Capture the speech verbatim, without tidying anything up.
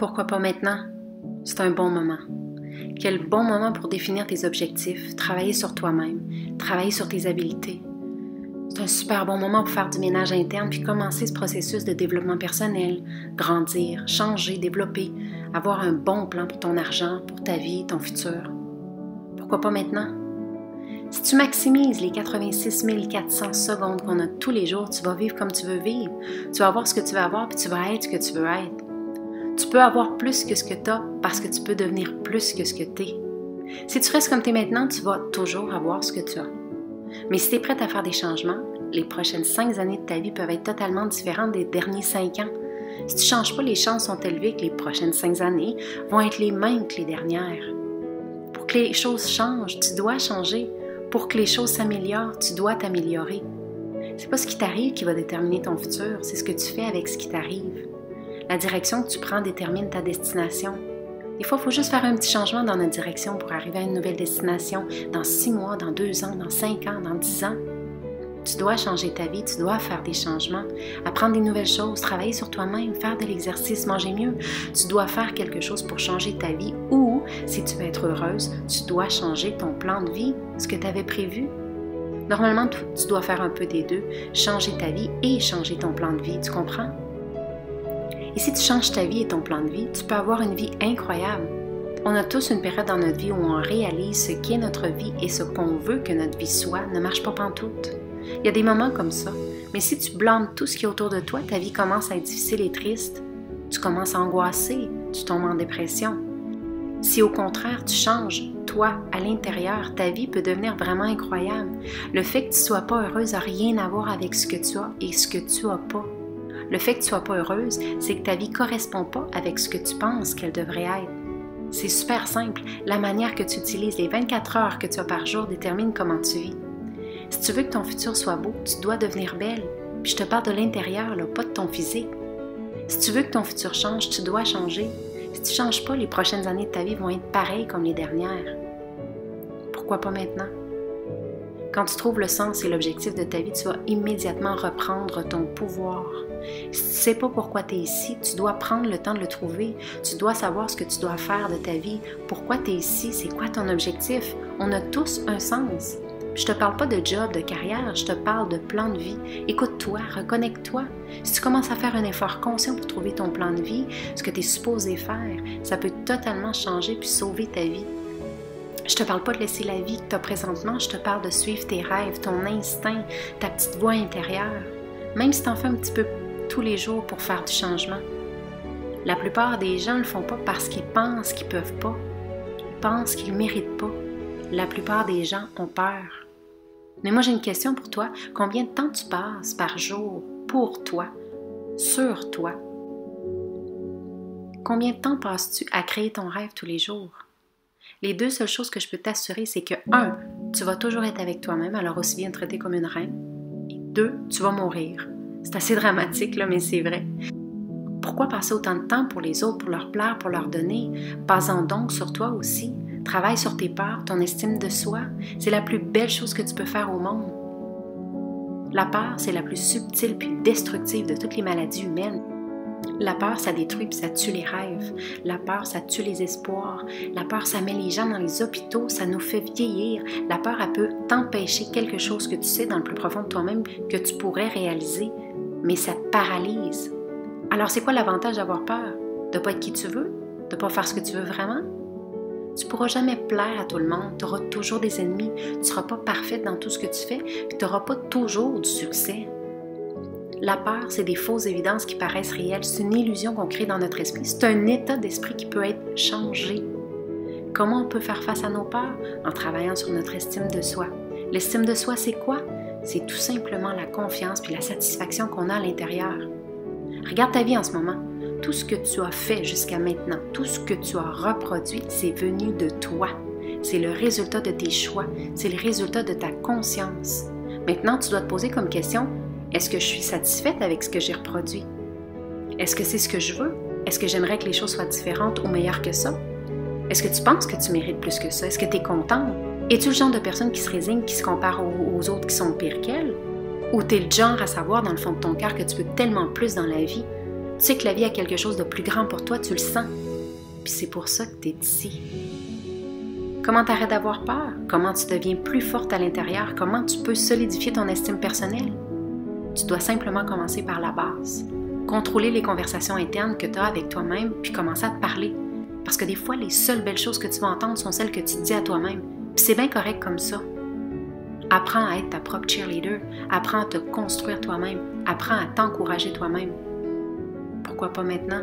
pourquoi pas maintenant? C'est un bon moment. Quel bon moment pour définir tes objectifs, travailler sur toi-même, travailler sur tes habiletés. C'est un super bon moment pour faire du ménage interne puis commencer ce processus de développement personnel, grandir, changer, développer, avoir un bon plan pour ton argent, pour ta vie, ton futur. Pourquoi pas maintenant? Si tu maximises les quatre-vingt-six mille quatre cents secondes qu'on a tous les jours, tu vas vivre comme tu veux vivre, tu vas avoir ce que tu veux avoir puis tu vas être ce que tu veux être. Tu peux avoir plus que ce que tu as parce que tu peux devenir plus que ce que tu es. Si tu restes comme tu es maintenant, tu vas toujours avoir ce que tu as. Mais si tu es prête à faire des changements, les prochaines cinq années de ta vie peuvent être totalement différentes des derniers cinq ans. Si tu ne changes pas, les chances sont élevées que les prochaines cinq années vont être les mêmes que les dernières. Pour que les choses changent, tu dois changer. Pour que les choses s'améliorent, tu dois t'améliorer. Ce n'est pas ce qui t'arrive qui va déterminer ton futur, c'est ce que tu fais avec ce qui t'arrive. La direction que tu prends détermine ta destination. Des fois, il faut juste faire un petit changement dans notre direction pour arriver à une nouvelle destination dans six mois, dans deux ans, dans cinq ans, dans dix ans. Tu dois changer ta vie, tu dois faire des changements, apprendre des nouvelles choses, travailler sur toi-même, faire de l'exercice, manger mieux. Tu dois faire quelque chose pour changer ta vie ou, si tu veux être heureuse, tu dois changer ton plan de vie, ce que tu avais prévu. Normalement, tu dois faire un peu des deux, changer ta vie et changer ton plan de vie, tu comprends? Et si tu changes ta vie et ton plan de vie, tu peux avoir une vie incroyable. On a tous une période dans notre vie où on réalise ce qu'est notre vie et ce qu'on veut que notre vie soit ne marche pas pantoute. Il y a des moments comme ça, mais si tu blâmes tout ce qui est autour de toi, ta vie commence à être difficile et triste. Tu commences à angoisser, tu tombes en dépression. Si au contraire, tu changes, toi, à l'intérieur, ta vie peut devenir vraiment incroyable. Le fait que tu ne sois pas heureuse n'a rien à voir avec ce que tu as et ce que tu n'as pas. Le fait que tu ne sois pas heureuse, c'est que ta vie ne correspond pas avec ce que tu penses qu'elle devrait être. C'est super simple. La manière que tu utilises les vingt-quatre heures que tu as par jour détermine comment tu vis. Si tu veux que ton futur soit beau, tu dois devenir belle. Puis je te parle de l'intérieur, là, pas de ton physique. Si tu veux que ton futur change, tu dois changer. Si tu ne changes pas, les prochaines années de ta vie vont être pareilles comme les dernières. Pourquoi pas maintenant? Quand tu trouves le sens et l'objectif de ta vie, tu vas immédiatement reprendre ton pouvoir. Si tu ne sais pas pourquoi tu es ici, tu dois prendre le temps de le trouver. Tu dois savoir ce que tu dois faire de ta vie. Pourquoi tu es ici? C'est quoi ton objectif? On a tous un sens. Je ne te parle pas de job, de carrière, je te parle de plan de vie. Écoute-toi, reconnecte-toi. Si tu commences à faire un effort conscient pour trouver ton plan de vie, ce que tu es supposé faire, ça peut totalement changer puis sauver ta vie. Je te parle pas de laisser la vie que tu as présentement, je te parle de suivre tes rêves, ton instinct, ta petite voix intérieure. Même si tu en fais un petit peu tous les jours pour faire du changement. La plupart des gens ne le font pas parce qu'ils pensent qu'ils peuvent pas. Ils pensent qu'ils méritent pas. La plupart des gens ont peur. Mais moi j'ai une question pour toi. Combien de temps tu passes par jour pour toi, sur toi? Combien de temps passes-tu à créer ton rêve tous les jours? Les deux seules choses que je peux t'assurer, c'est que un, tu vas toujours être avec toi-même, alors aussi bien traité comme une reine. Et deux, tu vas mourir. C'est assez dramatique, là, mais c'est vrai. Pourquoi passer autant de temps pour les autres, pour leur plaire, pour leur donner? Passe-en donc sur toi aussi. Travaille sur tes peurs, ton estime de soi. C'est la plus belle chose que tu peux faire au monde. La peur, c'est la plus subtile puis destructive de toutes les maladies humaines. La peur, ça détruit puis ça tue les rêves. La peur, ça tue les espoirs. La peur, ça met les gens dans les hôpitaux, ça nous fait vieillir. La peur, elle peut t'empêcher quelque chose que tu sais dans le plus profond de toi-même que tu pourrais réaliser, mais ça te paralyse. Alors, c'est quoi l'avantage d'avoir peur? De ne pas être qui tu veux? De ne pas faire ce que tu veux vraiment? Tu ne pourras jamais plaire à tout le monde. Tu auras toujours des ennemis. Tu ne seras pas parfaite dans tout ce que tu fais et tu n'auras pas toujours du succès. La peur, c'est des fausses évidences qui paraissent réelles. C'est une illusion qu'on crée dans notre esprit. C'est un état d'esprit qui peut être changé. Comment on peut faire face à nos peurs? En travaillant sur notre estime de soi. L'estime de soi, c'est quoi? C'est tout simplement la confiance puis la satisfaction qu'on a à l'intérieur. Regarde ta vie en ce moment. Tout ce que tu as fait jusqu'à maintenant, tout ce que tu as reproduit, c'est venu de toi. C'est le résultat de tes choix. C'est le résultat de ta conscience. Maintenant, tu dois te poser comme question... Est-ce que je suis satisfaite avec ce que j'ai reproduit? Est-ce que c'est ce que je veux? Est-ce que j'aimerais que les choses soient différentes ou meilleures que ça? Est-ce que tu penses que tu mérites plus que ça? Est-ce que tu es contente? Es-tu le genre de personne qui se résigne, qui se compare aux, aux autres qui sont pires qu'elle? Ou t'es le genre à savoir dans le fond de ton cœur que tu veux tellement plus dans la vie? Tu sais que la vie a quelque chose de plus grand pour toi, tu le sens. Puis c'est pour ça que tu es ici. Comment tu arrêtes d'avoir peur? Comment tu deviens plus forte à l'intérieur? Comment tu peux solidifier ton estime personnelle? Tu dois simplement commencer par la base. Contrôler les conversations internes que tu as avec toi-même, puis commencer à te parler. Parce que des fois, les seules belles choses que tu vas entendre sont celles que tu te dis à toi-même. Puis c'est bien correct comme ça. Apprends à être ta propre cheerleader. Apprends à te construire toi-même. Apprends à t'encourager toi-même. Pourquoi pas maintenant?